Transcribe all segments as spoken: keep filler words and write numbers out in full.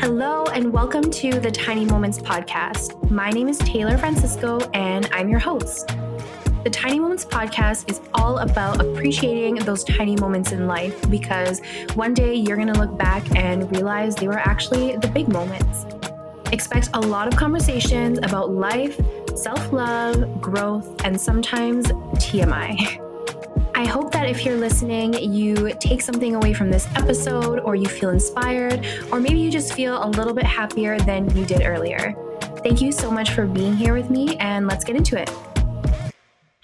Hello and welcome to the Tiny Moments Podcast. My name is Taylor Francisco and I'm your host. The Tiny Moments Podcast is all about appreciating those tiny moments in life because one day you're going to look back and realize they were actually the big moments. Expect a lot of conversations about life, self-love, growth, and sometimes T M I. I hope that if you're listening, you take something away from this episode, or you feel inspired, or maybe you just feel a little bit happier than you did earlier. Thank you so much for being here with me, and let's get into it.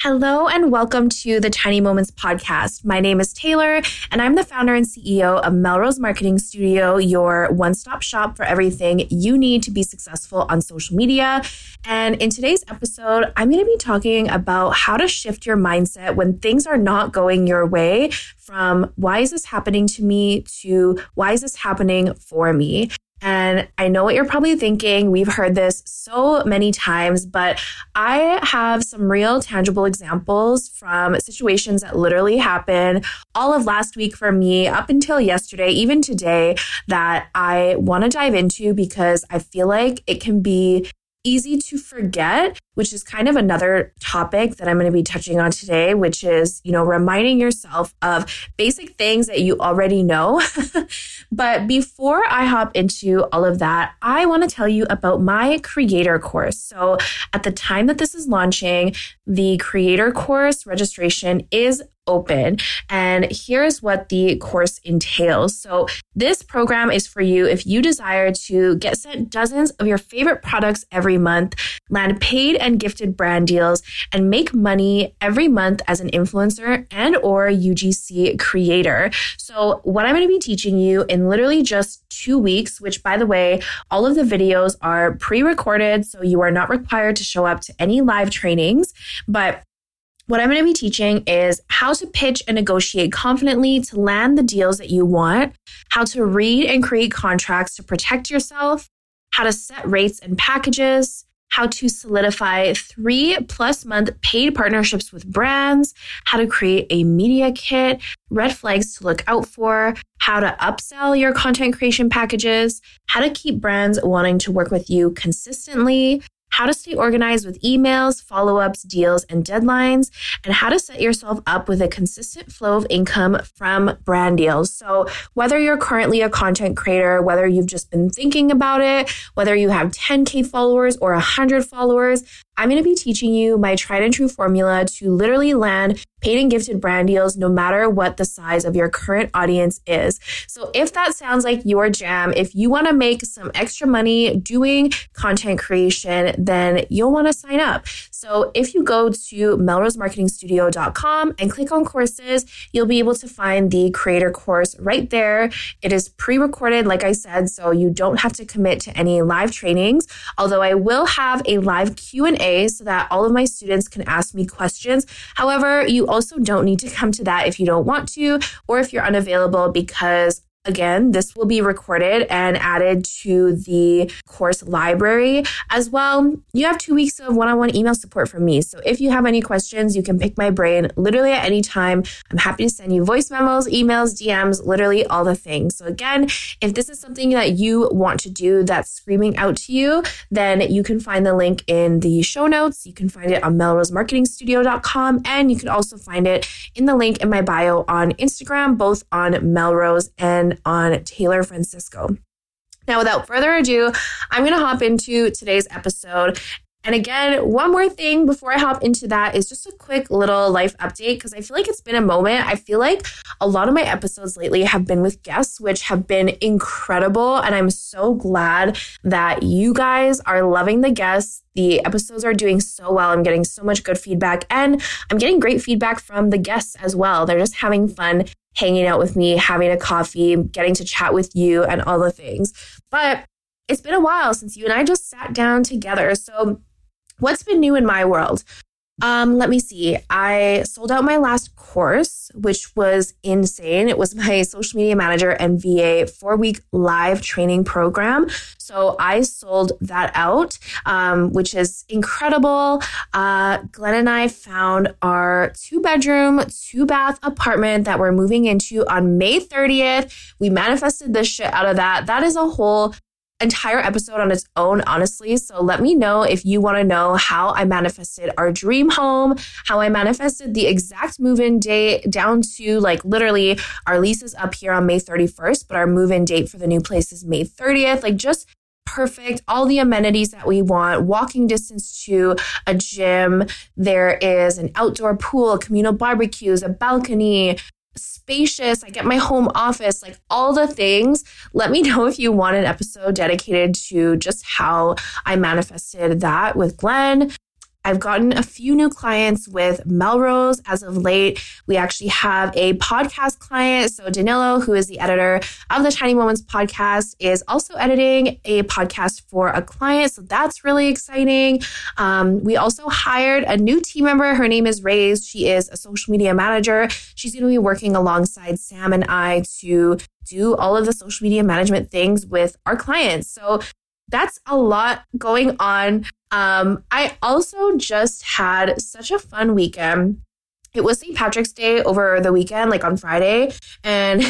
Hello and welcome to the Tiny Moments Podcast. My name is Taylor and I'm the founder and C E O of Melrose Marketing Studio, your one-stop shop for everything you need to be successful on social media. And in today's episode, I'm going to be talking about how to shift your mindset when things are not going your way from why is this happening to me to why is this happening for me? And I know what you're probably thinking. We've heard this so many times, but I have some real tangible examples from situations that literally happened all of last week for me up until yesterday, even today, that I want to dive into because I feel like it can be easy to forget, which is kind of another topic that I'm going to be touching on today, which is, you know, reminding yourself of basic things that you already know. But before I hop into all of that, I want to tell you about my creator course. So at the time that this is launching, the creator course registration is open. And here's what the course entails. So this program is for you if you desire to get sent dozens of your favorite products every month, land paid and gifted brand deals, and make money every month as an influencer and or U G C creator. So what I'm going to be teaching you in literally just two weeks, which by the way, all of the videos are pre-recorded, so you are not required to show up to any live trainings, but what I'm going to be teaching is how to pitch and negotiate confidently to land the deals that you want, how to read and create contracts to protect yourself, how to set rates and packages, how to solidify three plus month paid partnerships with brands, how to create a media kit, red flags to look out for, how to upsell your content creation packages, how to keep brands wanting to work with you consistently, how to stay organized with emails, follow-ups, deals, and deadlines, and how to set yourself up with a consistent flow of income from brand deals. So whether you're currently a content creator, whether you've just been thinking about it, whether you have ten K followers or one hundred followers, I'm going to be teaching you my tried and true formula to literally land paid and gifted brand deals no matter what the size of your current audience is. So if that sounds like your jam, if you want to make some extra money doing content creation, then you'll want to sign up. So if you go to melrose marketing studio dot com and click on courses, you'll be able to find the creator course right there. It is pre-recorded, like I said, so you don't have to commit to any live trainings, although I will have a live Q and A so that all of my students can ask me questions. However, you also don't need to come to that if you don't want to, or if you're unavailable, because again, this will be recorded and added to the course library as well. You have two weeks of one-on-one email support from me. So if you have any questions, you can pick my brain literally at any time. I'm happy to send you voice memos, emails, D Ms, literally all the things. So again, if this is something that you want to do that's screaming out to you, then you can find the link in the show notes. You can find it on melrose marketing studio dot com, and you can also find it in the link in my bio on Instagram, both on Melrose and on Taylor Francisco. Now, without further ado, I'm going to hop into today's episode. And again, one more thing before I hop into that is just a quick little life update, because I feel like it's been a moment. I feel like a lot of my episodes lately have been with guests, which have been incredible. And I'm so glad that you guys are loving the guests. The episodes are doing so well. I'm getting so much good feedback, and I'm getting great feedback from the guests as well. They're just having fun hanging out with me, having a coffee, getting to chat with you, and all the things. But it's been a while since you and I just sat down together. So what's been new in my world? Um, let me see. I sold out my last course, which was insane. It was my social media manager and V A four-week live training program. So I sold that out, um, which is incredible. Uh, Glenn and I found our two-bedroom, two-bath apartment that we're moving into on May thirtieth. We manifested the shit out of that. That is a whole entire episode on its own, honestly. So let me know if you want to know how I manifested our dream home, how I manifested the exact move-in date down to, like, literally our lease is up here on May thirty-first, but our move-in date for the new place is May thirtieth. Like, just perfect. All the amenities that we want, walking distance to a gym. There is an outdoor pool, communal barbecues, a balcony, spacious. I get my home office, like all the things. Let me know if you want an episode dedicated to just how I manifested that with Glenn. I've gotten a few new clients with Melrose as of late. We actually have a podcast client. So Danilo, who is the editor of the Tiny Moments Podcast, is also editing a podcast for a client. So that's really exciting. Um, we also hired a new team member. Her name is Ray's. She is a social media manager. She's going to be working alongside Sam and I to do all of the social media management things with our clients. So that's a lot going on. Um, I also just had such a fun weekend. It was Saint Patrick's Day over the weekend, like on Friday. And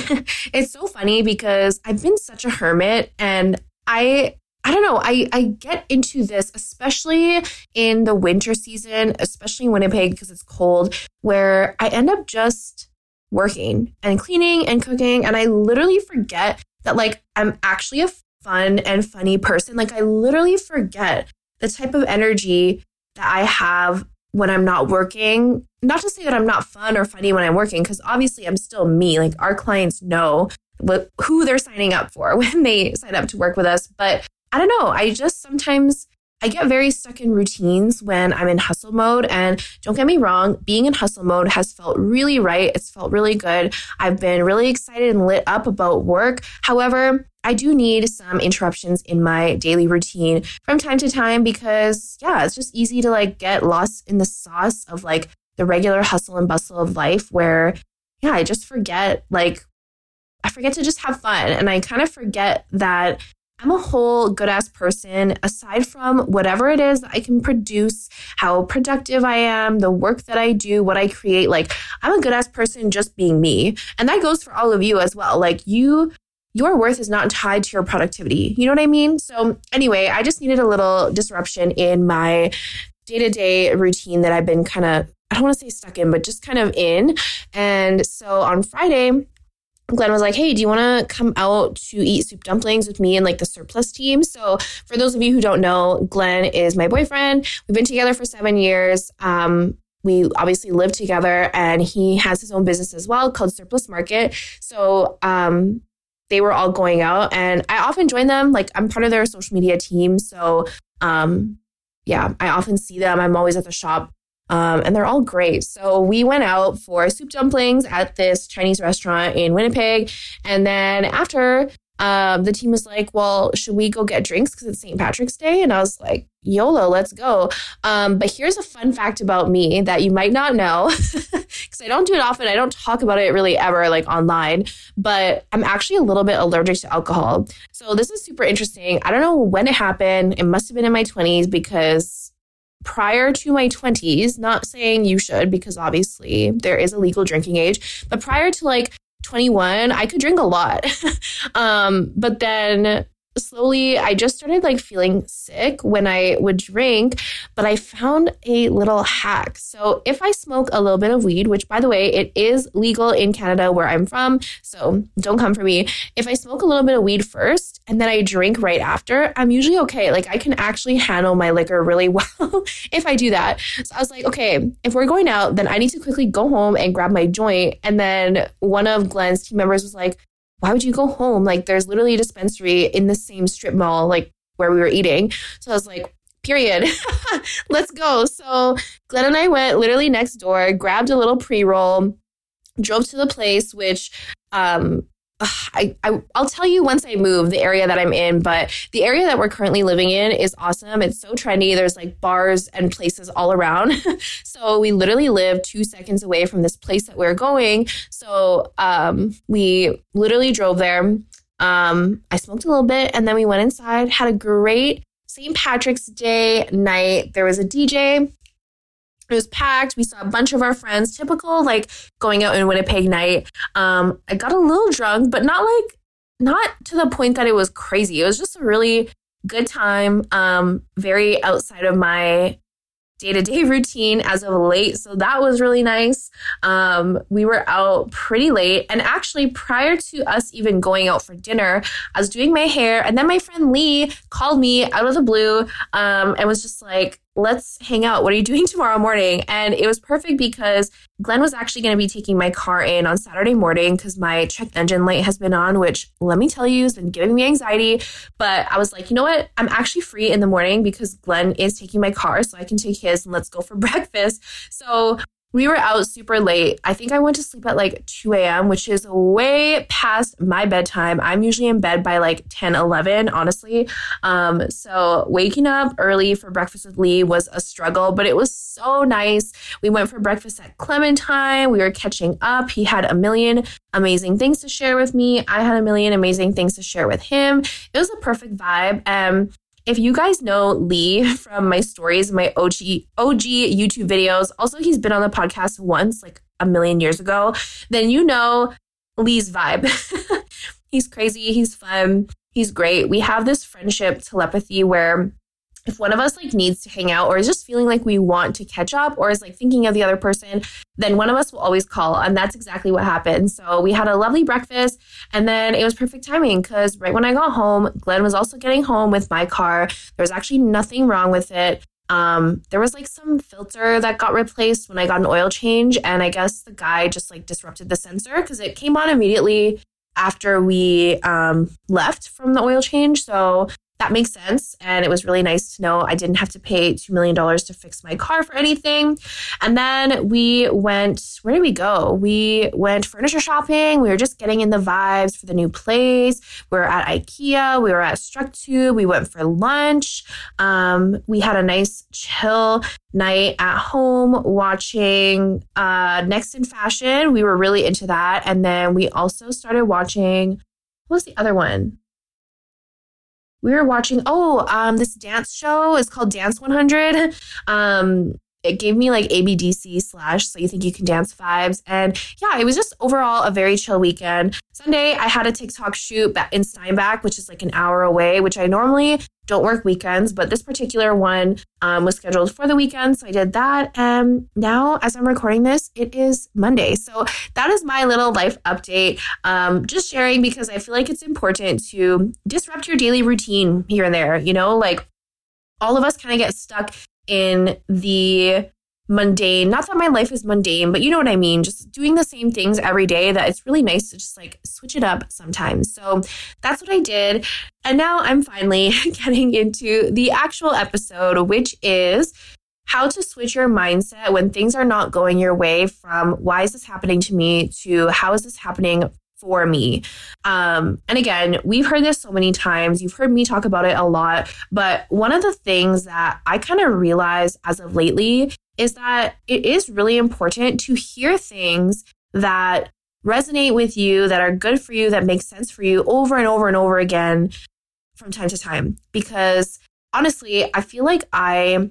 it's so funny because I've been such a hermit, and I I don't know, I, I get into this, especially in the winter season, especially in Winnipeg because it's cold, where I end up just working and cleaning and cooking. And I literally forget that, like, I'm actually a fun and funny person. Like, I literally forget the type of energy that I have when I'm not working. Not to say that I'm not fun or funny when I'm working, because obviously I'm still me. Like, our clients know what, who they're signing up for when they sign up to work with us. But I don't know. I just sometimes I get very stuck in routines when I'm in hustle mode. And don't get me wrong, being in hustle mode has felt really right. It's felt really good. I've been really excited and lit up about work. However, I do need some interruptions in my daily routine from time to time because, yeah, it's just easy to, like, get lost in the sauce of, like, the regular hustle and bustle of life where, yeah, I just forget, like, I forget to just have fun. And I kind of forget that I'm a whole good-ass person, aside from whatever it is that I can produce, how productive I am, the work that I do, what I create. Like, I'm a good-ass person just being me. And that goes for all of you as well. Like, you, your worth is not tied to your productivity. You know what I mean? So anyway, I just needed a little disruption in my day-to-day routine that I've been kind of, I don't want to say stuck in, but just kind of in. And so on Friday, Glenn was like, hey, do you want to come out to eat soup dumplings with me and, like, the Surplus team? So for those of you who don't know, Glenn is my boyfriend. We've been together for seven years. Um, we obviously live together, and he has his own business as well called Surplus Market. So um, they were all going out, and I often join them. Like, I'm part of their social media team. So um, yeah, I often see them. I'm always at the shop. Um, and they're all great. So we went out for soup dumplings at this Chinese restaurant in Winnipeg. And then after, um, the team was like, well, should we go get drinks? Because it's Saint Patrick's Day. And I was like, YOLO, let's go. Um, but here's a fun fact about me that you might not know, because I don't do it often. I don't talk about it really ever, like, online, but I'm actually a little bit allergic to alcohol. So this is super interesting. I don't know when it happened. It must have been in my twenties, because prior to my twenties, not saying you should, because obviously there is a legal drinking age, but prior to, like, twenty-one, I could drink a lot. um, but then slowly I just started, like, feeling sick when I would drink, but I found a little hack. So if I smoke a little bit of weed, which, by the way, it is legal in Canada where I'm from, so don't come for me. If I smoke a little bit of weed first and then I drink right after, I'm usually okay. Like, I can actually handle my liquor really well if I do that. So I was like, okay, if we're going out, then I need to quickly go home and grab my joint. And then one of Glenn's team members was like, why would you go home? Like, there's literally a dispensary in the same strip mall, like, where we were eating. So I was like, period, let's go. So Glenn and I went literally next door, grabbed a little pre-roll, drove to the place, which um, I, I, I'll tell you once I move the area that I'm in, but the area that we're currently living in is awesome. It's so trendy. There's like bars and places all around. So we literally live two seconds away from this place that we're going. So um, we literally drove there. Um, I smoked a little bit and then we went inside, had a great Saint Patrick's Day night. There was a D J. It was packed. We saw a bunch of our friends. Typical, like, going out in Winnipeg night. Um, I got a little drunk, but not, like, not to the point that it was crazy. It was just a really good time, um, very outside of my day-to-day routine as of late. So that was really nice. Um, we were out pretty late. And actually, prior to us even going out for dinner, I was doing my hair. And then my friend Lee called me out of the blue um, and was just like, let's hang out. What are you doing tomorrow morning? And it was perfect because Glenn was actually going to be taking my car in on Saturday morning because my check engine light has been on, which, let me tell you, has been giving me anxiety. But I was like, you know what? I'm actually free in the morning because Glenn is taking my car, so I can take his and let's go for breakfast. So we were out super late. I think I went to sleep at like two a.m., which is way past my bedtime. I'm usually in bed by like ten, eleven, honestly. Um, so waking up early for breakfast with Lee was a struggle, but it was so nice. We went for breakfast at Clementine. We were catching up. He had a million amazing things to share with me. I had a million amazing things to share with him. It was a perfect vibe. Um, If you guys know Lee from my stories, my O G, O G YouTube videos, also he's been on the podcast once, like a million years ago, then you know Lee's vibe. He's crazy. He's fun. He's great. We have this friendship telepathy where if one of us like needs to hang out or is just feeling like we want to catch up or is like thinking of the other person, then one of us will always call. And that's exactly what happened. So we had a lovely breakfast and then it was perfect timing because right when I got home, Glenn was also getting home with my car. There was actually nothing wrong with it. Um, there was like some filter that got replaced when I got an oil change. And I guess the guy just like disrupted the sensor because it came on immediately after we um, left from the oil change. So that makes sense. And it was really nice to know I didn't have to pay two million dollars to fix my car for anything. And then we went, where did we go? We went furniture shopping. We were just getting in the vibes for the new place. We were at IKEA. We were at Structube. We went for lunch. Um, we had a nice chill night at home watching uh, Next in Fashion. We were really into that. And then we also started watching, what was the other one? We were watching, oh, um, this dance show is called Dance one hundred. Um, it gave me like A B D C slash So You Think You Can Dance vibes. And yeah, it was just overall a very chill weekend. Sunday, I had a TikTok shoot in Steinbach, which is like an hour away, which I normally don't work weekends, but this particular one um, was scheduled for the weekend. So I did that. And now as I'm recording this, it is Monday. So that is my little life update. Um, just sharing because I feel like it's important to disrupt your daily routine here and there. You know, like all of us kind of get stuck in the mundane. Not that my life is mundane, but you know what I mean? Just doing the same things every day, that it's really nice to just like switch it up sometimes. So that's what I did. And now I'm finally getting into the actual episode, which is how to switch your mindset when things are not going your way from why is this happening to me to how is this happening for me. Um, and again, we've heard this so many times. You've heard me talk about it a lot. But one of the things that I kind of realized as of lately is that it is really important to hear things that resonate with you, that are good for you, that make sense for you over and over and over again from time to time. Because honestly, I feel like I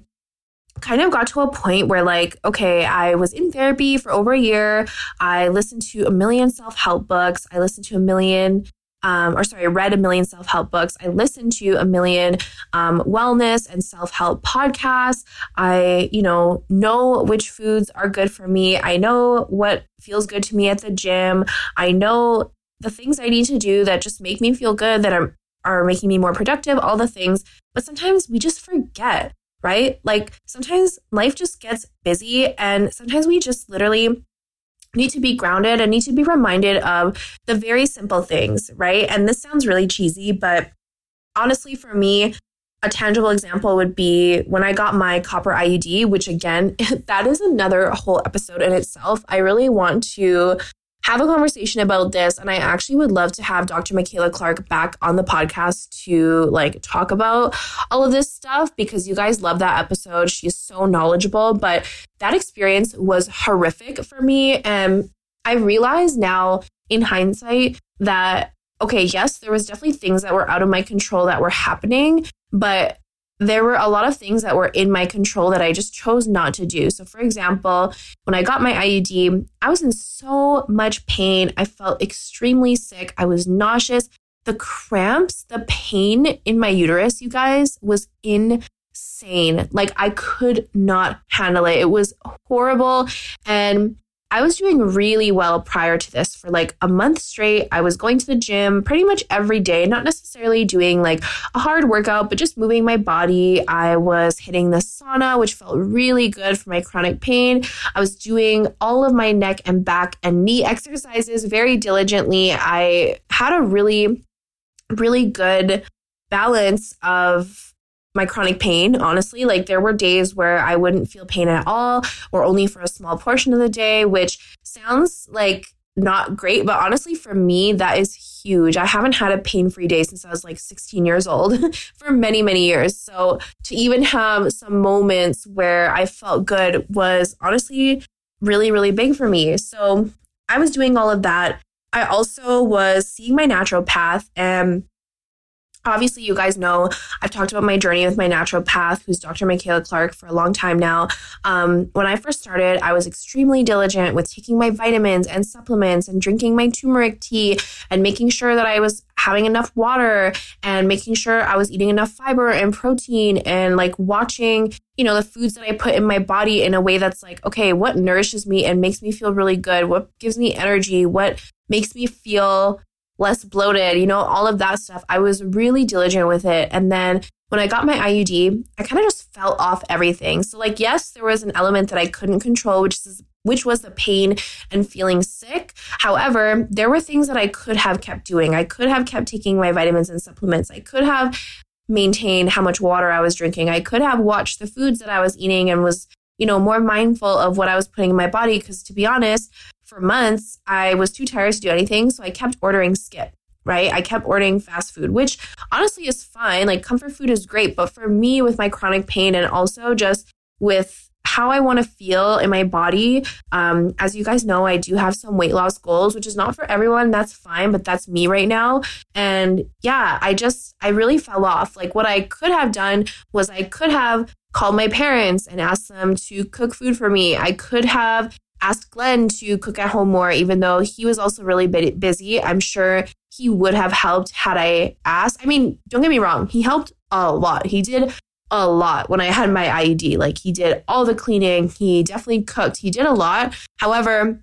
kind of got to a point where like, okay, I was in therapy for over a year. I listened to a million self-help books. I listened to a million Um, or sorry, I read a million self-help books. I listened to a million um, wellness and self-help podcasts. I, you know, know which foods are good for me. I know what feels good to me at the gym. I know the things I need to do that just make me feel good, that are, are making me more productive, all the things. But sometimes we just forget, right? Like sometimes life just gets busy and sometimes we just literally need to be grounded and need to be reminded of the very simple things, right? And this sounds really cheesy, but honestly, for me, a tangible example would be when I got my copper I U D, which again, that is another whole episode in itself. I really want to have a conversation about this. And I actually would love to have Doctor Michaela Clark back on the podcast to like talk about all of this stuff, because you guys love that episode. She's so knowledgeable, but that experience was horrific for me. And I realize now in hindsight that, okay, yes, there was definitely things that were out of my control that were happening, but there were a lot of things that were in my control that I just chose not to do. So for example, when I got my I U D, I was in so much pain. I felt extremely sick. I was nauseous. The cramps, the pain in my uterus, you guys, was insane. Like I could not handle it. It was horrible. And I was doing really well prior to this for like a month straight. I was going to the gym pretty much every day, not necessarily doing like a hard workout, but just moving my body. I was hitting the sauna, which felt really good for my chronic pain. I was doing all of my neck and back and knee exercises very diligently. I had a really, really good balance of my chronic pain, honestly. Like there were days where I wouldn't feel pain at all or only for a small portion of the day, which sounds like not great, but honestly for me that is huge. I haven't had a pain-free day since I was like sixteen years old for many, many years. So to even have some moments where I felt good was honestly really, really big for me. So I was doing all of that. I also was seeing my naturopath, and obviously, you guys know I've talked about my journey with my naturopath, who's Doctor Michaela Clark, for a long time now. Um, when I first started, I was extremely diligent with taking my vitamins and supplements and drinking my turmeric tea and making sure that I was having enough water and making sure I was eating enough fiber and protein and like watching, you know, the foods that I put in my body in a way that's like, okay, what nourishes me and makes me feel really good? What gives me energy? What makes me feel less bloated, you know, all of that stuff. I was really diligent with it. And then when I got my I U D, I kind of just fell off everything. So like, yes, there was an element that I couldn't control, which is which was the pain and feeling sick. However, there were things that I could have kept doing. I could have kept taking my vitamins and supplements. I could have maintained how much water I was drinking. I could have watched the foods that I was eating and was, you know, more mindful of what I was putting in my body. Because to be honest, for months, I was too tired to do anything, so I kept ordering Skip, right? I kept ordering fast food, which honestly is fine. Like comfort food is great, but for me with my chronic pain and also just with how I want to feel in my body, um, as you guys know, I do have some weight loss goals, which is not for everyone. That's fine, but that's me right now. And yeah, I just, I really fell off. Like what I could have done was I could have called my parents and asked them to cook food for me. I could have asked Glenn to cook at home more, even though he was also really busy. I'm sure he would have helped had I asked. I mean, don't get me wrong. He helped a lot. He did a lot when I had my I U D. Like he did all the cleaning. He definitely cooked. He did a lot. However,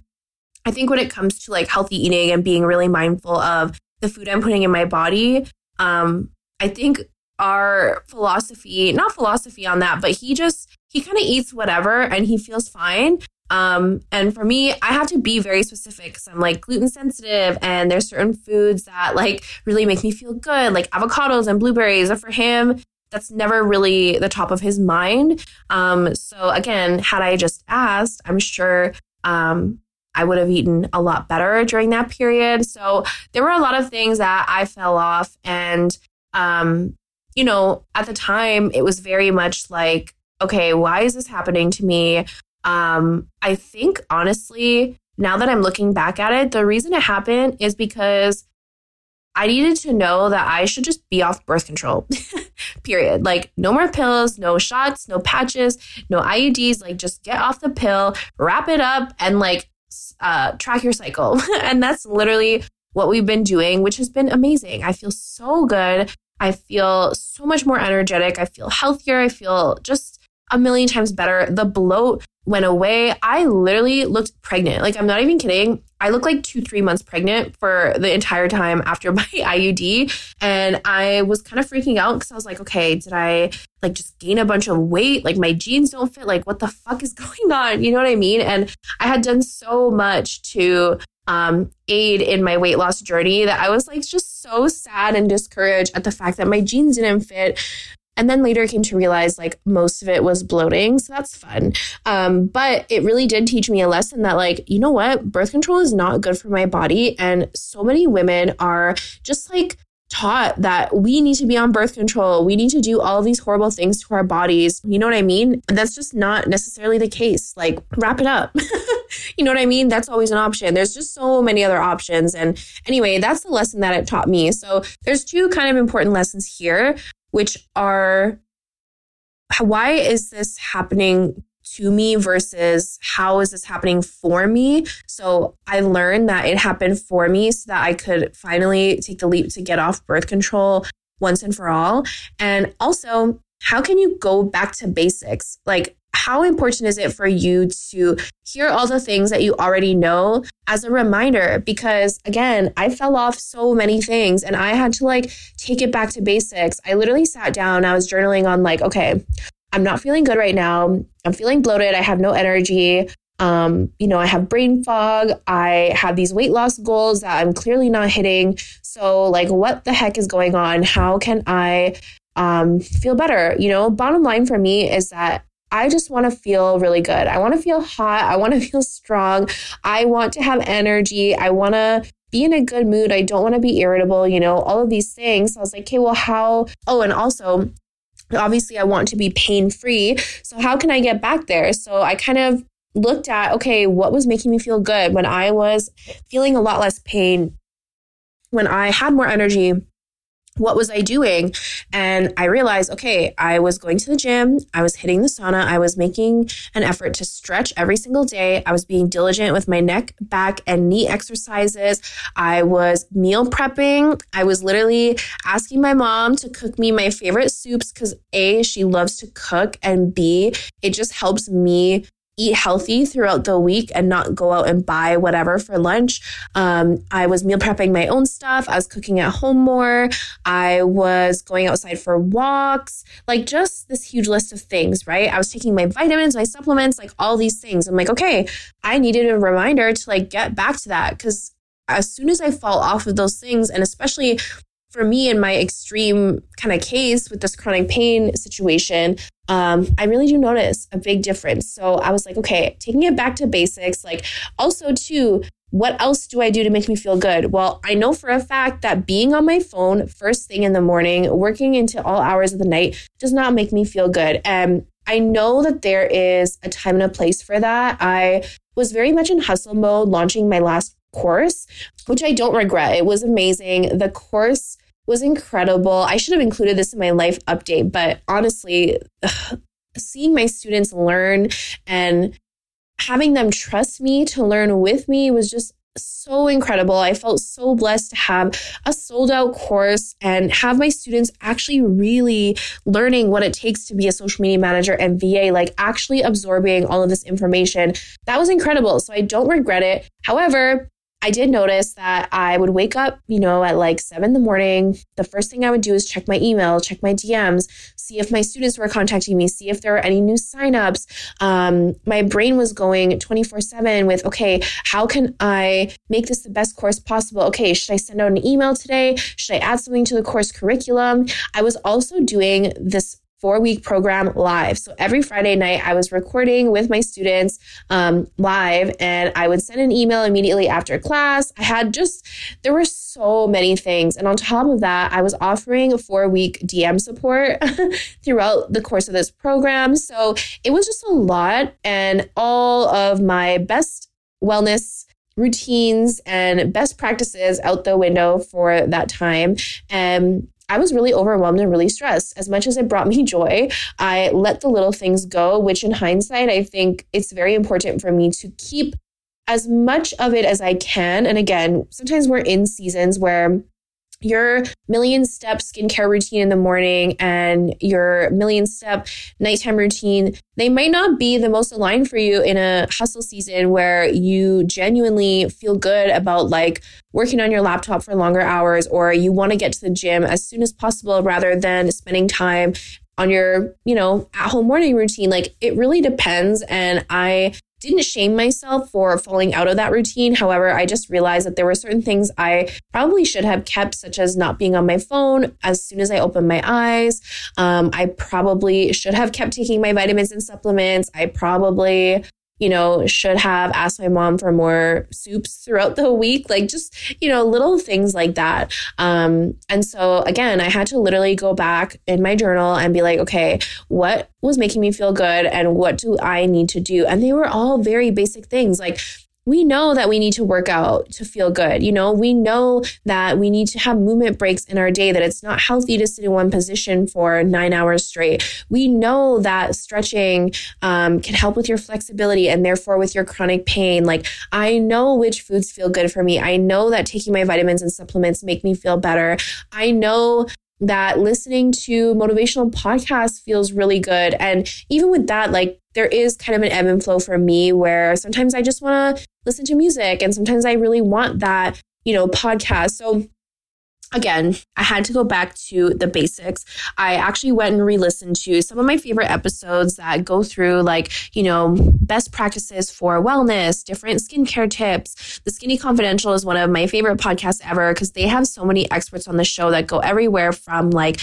I think when it comes to like healthy eating and being really mindful of the food I'm putting in my body, um, I think our philosophy, not philosophy on that, but he just, he kind of eats whatever and he feels fine. Um, and for me, I have to be very specific because I'm like gluten sensitive and there's certain foods that like really make me feel good, like avocados and blueberries. And for him, that's never really the top of his mind. Um, so again, had I just asked, I'm sure um, I would have eaten a lot better during that period. So there were a lot of things that I fell off. And, um, you know, at the time, it was very much like, okay, why is this happening to me? Um, I think, honestly, now that I'm looking back at it, the reason it happened is because I needed to know that I should just be off birth control, period. Like, no more pills, no shots, no patches, no I U Ds. Like, just get off the pill, wrap it up, and, like, uh, track your cycle. And that's literally what we've been doing, which has been amazing. I feel so good. I feel so much more energetic. I feel healthier. I feel just a million times better. The bloat went away. I literally looked pregnant. Like, I'm not even kidding. I looked like two, three months pregnant for the entire time after my I U D. And I was kind of freaking out because I was like, okay, did I like just gain a bunch of weight? Like my jeans don't fit. Like what the fuck is going on? You know what I mean? And I had done so much to um, aid in my weight loss journey that I was like just so sad and discouraged at the fact that my jeans didn't fit. And then later I came to realize like most of it was bloating. So that's fun. Um, but it really did teach me a lesson that like, you know what? Birth control is not good for my body. And so many women are just like taught that we need to be on birth control. We need to do all of these horrible things to our bodies. You know what I mean? That's just not necessarily the case. Like, wrap it up. You know what I mean? That's always an option. There's just so many other options. And anyway, that's the lesson that it taught me. So there's two kind of important lessons here, which are, why is this happening to me versus how is this happening for me? So I learned that it happened for me so that I could finally take the leap to get off birth control once and for all. And also, how can you go back to basics? Like, how important is it for you to hear all the things that you already know as a reminder? Because again, I fell off so many things and I had to like take it back to basics. I literally sat down, I was journaling on like, okay, I'm not feeling good right now. I'm feeling bloated. I have no energy. Um, you know, I have brain fog. I have these weight loss goals that I'm clearly not hitting. So like, what the heck is going on? How can I um, feel better? You know, bottom line for me is that I just want to feel really good. I want to feel hot. I want to feel strong. I want to have energy. I want to be in a good mood. I don't want to be irritable, you know, all of these things. So I was like, okay, well, how? Oh, and also, obviously, I want to be pain-free. So how can I get back there? So I kind of looked at, okay, what was making me feel good when I was feeling a lot less pain, when I had more energy? What was I doing? And I realized, okay, I was going to the gym. I was hitting the sauna. I was making an effort to stretch every single day. I was being diligent with my neck, back, and knee exercises. I was meal prepping. I was literally asking my mom to cook me my favorite soups because A, she loves to cook, and B, it just helps me eat healthy throughout the week and not go out and buy whatever for lunch. Um, I was meal prepping my own stuff. I was cooking at home more. I was going outside for walks, like just this huge list of things, right? I was taking my vitamins, my supplements, like all these things. I'm like, okay, I needed a reminder to like get back to that. Cause as soon as I fall off of those things, and especially for me in my extreme kind of case with this chronic pain situation, um, I really do notice a big difference. So I was like, okay, taking it back to basics, like also too, what else do I do to make me feel good? Well, I know for a fact that being on my phone first thing in the morning, working into all hours of the night does not make me feel good. And I know that there is a time and a place for that. I was very much in hustle mode launching my last course, which I don't regret. It was amazing. The course was incredible. I should have included this in my life update, but honestly, ugh, seeing my students learn and having them trust me to learn with me was just so incredible. I felt so blessed to have a sold out course and have my students actually really learning what it takes to be a social media manager and V A, like actually absorbing all of this information. That was incredible. So I don't regret it. However, I did notice that I would wake up, you know, at like seven in the morning. The first thing I would do is check my email, check my D Ms, see if my students were contacting me, see if there were any new signups. Um, my brain was going twenty-four seven with, okay, how can I make this the best course possible? Okay, should I send out an email today? Should I add something to the course curriculum? I was also doing this four-week program live. So every Friday night, I was recording with my students um, live, and I would send an email immediately after class. I had just, there were so many things. And on top of that, I was offering a four-week D M support throughout the course of this program. So it was just a lot, and all of my best wellness routines and best practices out the window for that time. And I was really overwhelmed and really stressed. As much as it brought me joy, I let the little things go, which in hindsight, I think it's very important for me to keep as much of it as I can. And again, sometimes we're in seasons where your million step skincare routine in the morning and your million step nighttime routine, they might not be the most aligned for you in a hustle season where you genuinely feel good about like working on your laptop for longer hours, or you want to get to the gym as soon as possible rather than spending time on your, you know, at home morning routine. Like it really depends. And I didn't shame myself for falling out of that routine. However, I just realized that there were certain things I probably should have kept, such as not being on my phone as soon as I opened my eyes. Um, I probably should have kept taking my vitamins and supplements. I probably, you know, should have asked my mom for more soups throughout the week, like just, you know, little things like that. Um, and so again, I had to literally go back in my journal and be like, okay, what was making me feel good and what do I need to do? And they were all very basic things. Like, we know that we need to work out to feel good. You know, we know that we need to have movement breaks in our day, that it's not healthy to sit in one position for nine hours straight. We know that stretching um, can help with your flexibility and therefore with your chronic pain. Like, I know which foods feel good for me. I know that taking my vitamins and supplements make me feel better. I know that listening to motivational podcasts feels really good. And even with that, like, there is kind of an ebb and flow for me where sometimes I just want to listen to music and sometimes I really want that, you know, podcast. So again, I had to go back to the basics. I actually went and re-listened to some of my favorite episodes that go through, like, you know, best practices for wellness, different skincare tips. The Skinny Confidential is one of my favorite podcasts ever because they have so many experts on the show that go everywhere from, like,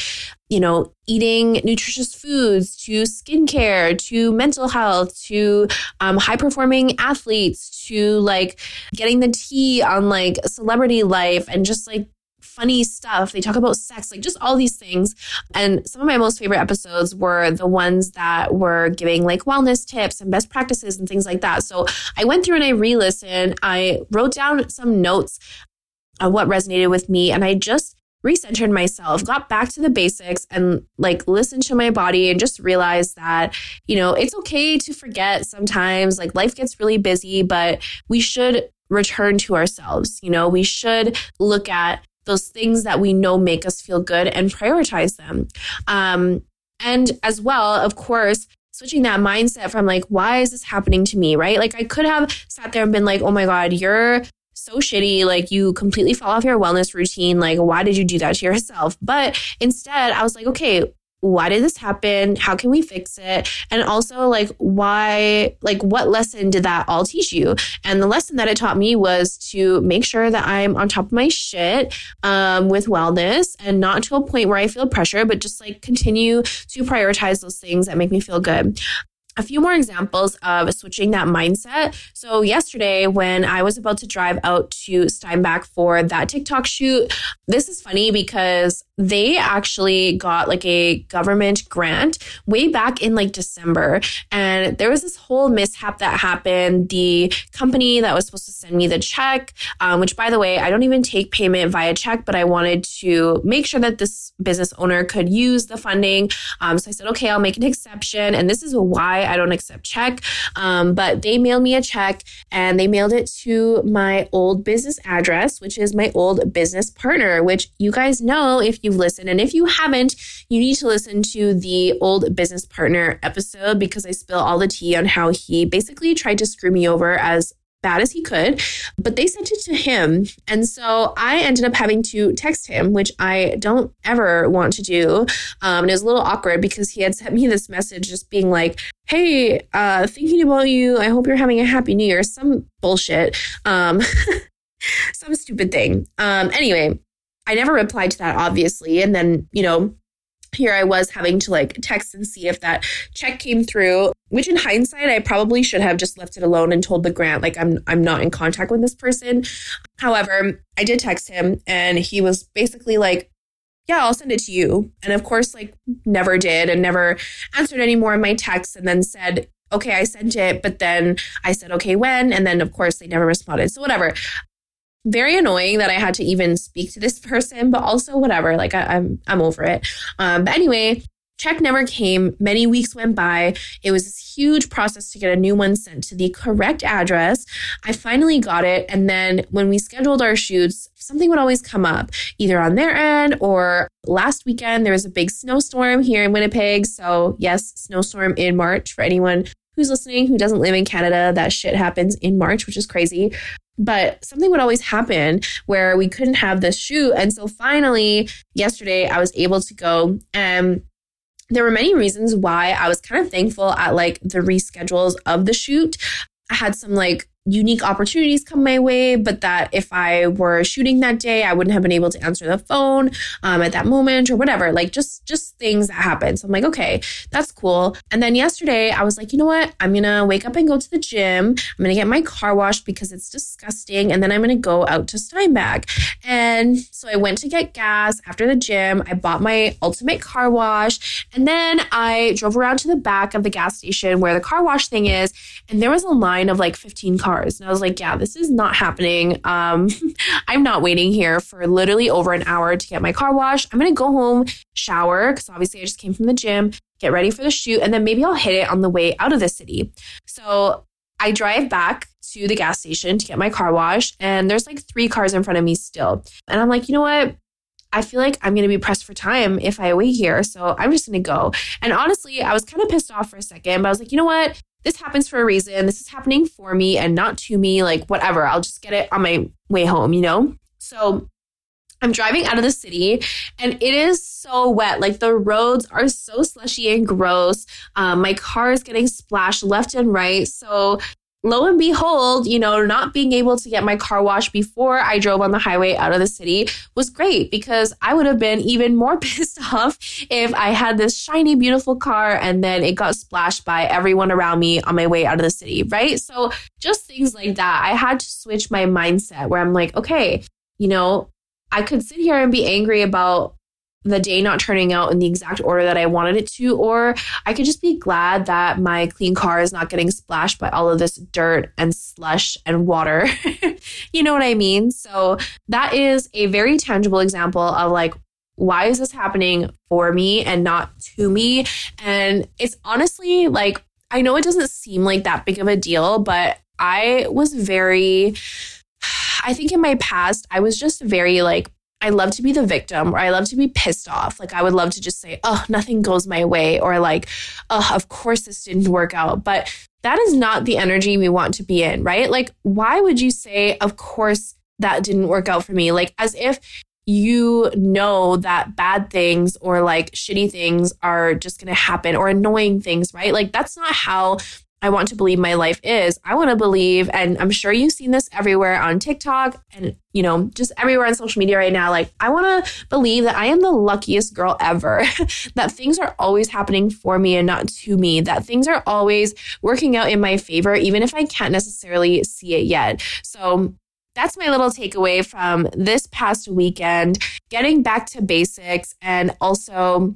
you know, eating nutritious foods to skincare, to mental health, to um, high-performing athletes, to like getting the tea on like celebrity life and just like funny stuff. They talk about sex, like just all these things. And some of my most favorite episodes were the ones that were giving like wellness tips and best practices and things like that. So I went through and I re-listened. I wrote down some notes of what resonated with me. And I just recentered myself, got back to the basics and like listened to my body and just realized that, you know, it's okay to forget sometimes. Like, life gets really busy, but we should return to ourselves. You know, we should look at those things that we know make us feel good and prioritize them. Um, and as well, of course, switching that mindset from like, why is this happening to me, right? Like, I could have sat there and been like, oh my God, you're so shitty. Like, you completely fell off your wellness routine. Like, why did you do that to yourself? But instead I was like, okay, why did this happen? How can we fix it? And also, like, why, like, what lesson did that all teach you? And the lesson that it taught me was to make sure that I'm on top of my shit um, with wellness, and not to a point where I feel pressure, but just like continue to prioritize those things that make me feel good. A few more examples of switching that mindset. So yesterday when I was about to drive out to Steinbach for that TikTok shoot, this is funny because they actually got like a government grant way back in like December. And there was this whole mishap that happened. The company that was supposed to send me the check, um, which by the way, I don't even take payment via check, but I wanted to make sure that this business owner could use the funding. Um, so I said, okay, I'll make an exception. And this is why I don't accept check. Um, but they mailed me a check and they mailed it to my old business address, which is my old business partner, which you guys know if you've listened. And if you haven't, you need to listen to the old business partner episode because I spill all the tea on how he basically tried to screw me over as bad as he could, but they sent it to him. And so I ended up having to text him, which I don't ever want to do. Um, and it was a little awkward because he had sent me this message just being like, hey, uh, thinking about you. I hope you're having a happy new year. Some bullshit. Um, some stupid thing. Um, anyway, I never replied to that, obviously. And then, you know, here I was having to like text and see if that check came through, which in hindsight, I probably should have just left it alone and told the grant, like, I'm I'm not in contact with this person. However, I did text him and he was basically like, yeah, I'll send it to you. And of course, like, never did and never answered any more of my texts, and then said, okay, I sent it. But then I said, okay, when? And then of course they never responded. So whatever. Very annoying that I had to even speak to this person, but also whatever, like I, I'm I'm over it. Um, but anyway, check never came. Many weeks went by. It was this huge process to get a new one sent to the correct address. I finally got it. And then when we scheduled our shoots, something would always come up, either on their end or last weekend, there was a big snowstorm here in Winnipeg. So yes, snowstorm in March for anyone who's listening who doesn't live in Canada. That shit happens in March, which is crazy. But something would always happen where we couldn't have this shoot. And so finally, yesterday, I was able to go. And there were many reasons why I was kind of thankful at like the reschedules of the shoot. had some like unique opportunities come my way, but that if I were shooting that day, I wouldn't have been able to answer the phone um, at that moment or whatever, like just, just things that happen. So I'm like, okay, that's cool. And then yesterday I was like, you know what? I'm going to wake up and go to the gym. I'm going to get my car washed because it's disgusting. And then I'm going to go out to Steinbach. And so I went to get gas after the gym. I bought my ultimate car wash. And then I drove around to the back of the gas station where the car wash thing is. And there was a line of like fifteen cars. And I was like, yeah, this is not happening. Um, I'm not waiting here for literally over an hour to get my car washed. I'm going to go home, shower, because obviously I just came from the gym, get ready for the shoot, and then maybe I'll hit it on the way out of the city. So I drive back to the gas station to get my car washed, and there's like three cars in front of me still. And I'm like, you know what? I feel like I'm going to be pressed for time if I wait here. So I'm just going to go. And honestly, I was kind of pissed off for a second, but I was like, you know what? This happens for a reason. This is happening for me and not to me, like whatever. I'll just get it on my way home, you know? So I'm driving out of the city and it is so wet. Like the roads are so slushy and gross. Um, my car is getting splashed left and right. So lo and behold, you know, not being able to get my car washed before I drove on the highway out of the city was great because I would have been even more pissed off if I had this shiny, beautiful car and then it got splashed by everyone around me on my way out of the city, right? So just things like that. I had to switch my mindset where I'm like, okay, you know, I could sit here and be angry about the day not turning out in the exact order that I wanted it to, or I could just be glad that my clean car is not getting splashed by all of this dirt and slush and water. You know what I mean? So that is a very tangible example of like, why is this happening for me and not to me? And it's honestly like, I know it doesn't seem like that big of a deal, but I was very, I think in my past, I was just very like, I love to be the victim, or I love to be pissed off. Like I would love to just say, oh, nothing goes my way, or like, oh, of course this didn't work out. But that is not the energy we want to be in, right? Like, why would you say, of course that didn't work out for me? Like as if you know that bad things or like shitty things are just going to happen, or annoying things, right? Like that's not how I want to believe my life is. I want to believe, and I'm sure you've seen this everywhere on TikTok and, you know, just everywhere on social media right now. Like, I want to believe that I am the luckiest girl ever, that things are always happening for me and not to me, that things are always working out in my favor, even if I can't necessarily see it yet. So that's my little takeaway from this past weekend, getting back to basics and also,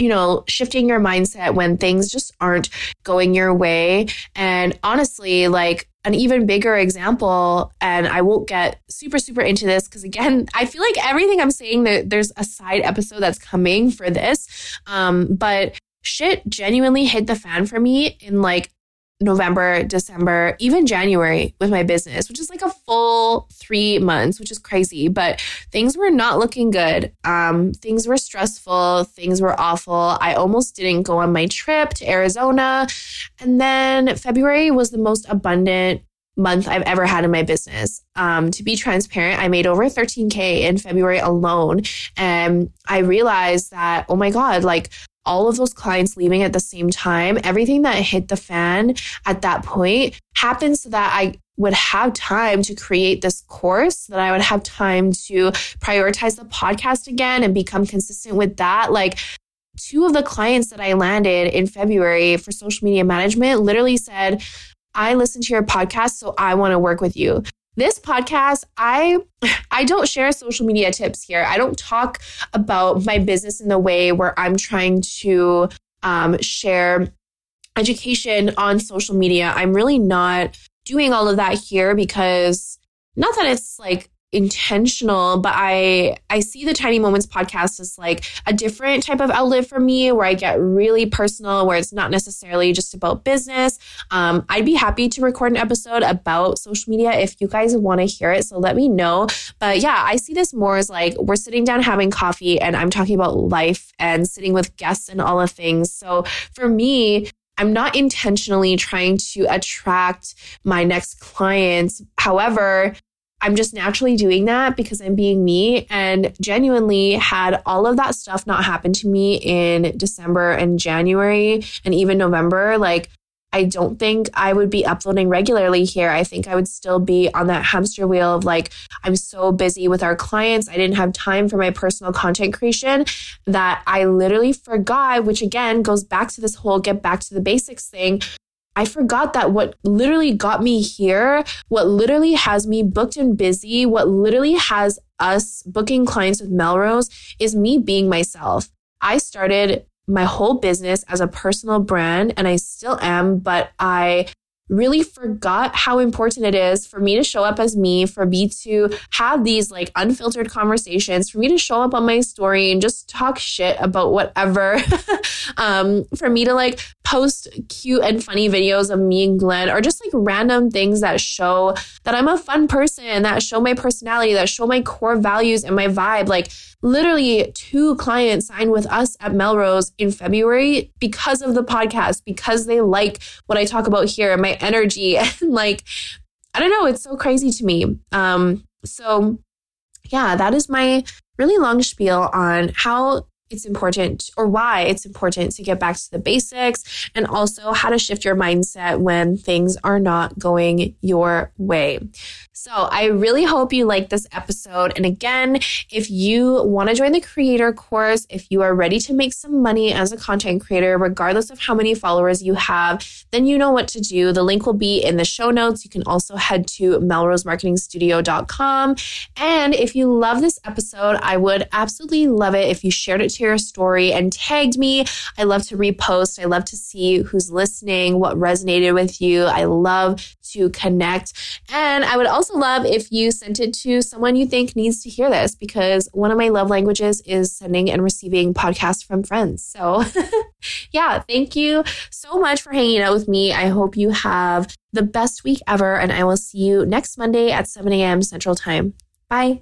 you know, shifting your mindset when things just aren't going your way. And honestly, like an even bigger example, and I won't get super, super into this because again, I feel like everything I'm saying, that there's a side episode that's coming for this. Um, but shit genuinely hit the fan for me in like November, December, even January with my business, which is like a full three months, which is crazy. But things were not looking good. Um, things were stressful. Things were awful. I almost didn't go on my trip to Arizona. And then February was the most abundant month I've ever had in my business. Um, to be transparent, I made over thirteen K in February alone. And I realized that, oh my God, like all of those clients leaving at the same time, everything that hit the fan at that point happened so that I would have time to create this course, that I would have time to prioritize the podcast again and become consistent with that. Like two of the clients that I landed in February for social media management literally said, I listened to your podcast, so I want to work with you. This podcast, I I don't share social media tips here. I don't talk about my business in the way where I'm trying to um, share education on social media. I'm really not doing all of that here because not that it's like intentional, but I I see the Tiny Moments podcast as like a different type of outlet for me where I get really personal, where it's not necessarily just about business. Um, I'd be happy to record an episode about social media if you guys want to hear it. So let me know. But yeah, I see this more as like we're sitting down having coffee and I'm talking about life and sitting with guests and all the things. So for me, I'm not intentionally trying to attract my next clients. However, I'm just naturally doing that because I'm being me, and genuinely had all of that stuff not happen to me in December and January and even November, like I don't think I would be uploading regularly here. I think I would still be on that hamster wheel of like, I'm so busy with our clients. I didn't have time for my personal content creation that I literally forgot, which again goes back to this whole get back to the basics thing. I forgot that what literally got me here, what literally has me booked and busy, what literally has us booking clients with Melrose is me being myself. I started my whole business as a personal brand and I still am, but I really forgot how important it is for me to show up as me, for me to have these like unfiltered conversations, for me to show up on my story and just talk shit about whatever, um, for me to like post cute and funny videos of me and Glenn, or just like random things that show that I'm a fun person, that show my personality, that show my core values and my vibe. Like literally two clients signed with us at Melrose in February because of the podcast, because they like what I talk about here and my energy. And like, I don't know, it's so crazy to me. Um, so yeah, that is my really long spiel on how it's important or why it's important to get back to the basics and also how to shift your mindset when things are not going your way. So I really hope you like this episode. And again, if you want to join the creator course, if you are ready to make some money as a content creator, regardless of how many followers you have, then you know what to do. The link will be in the show notes. You can also head to melrose marketing studio dot com. And if you love this episode, I would absolutely love it if you shared it to your story and tagged me. I love to repost. I love to see who's listening, what resonated with you. I love to connect. And I would also love if you sent it to someone you think needs to hear this, because one of my love languages is sending and receiving podcasts from friends. So yeah, thank you so much for hanging out with me. I hope you have the best week ever, and I will see you next Monday at seven a.m. Central Time. Bye.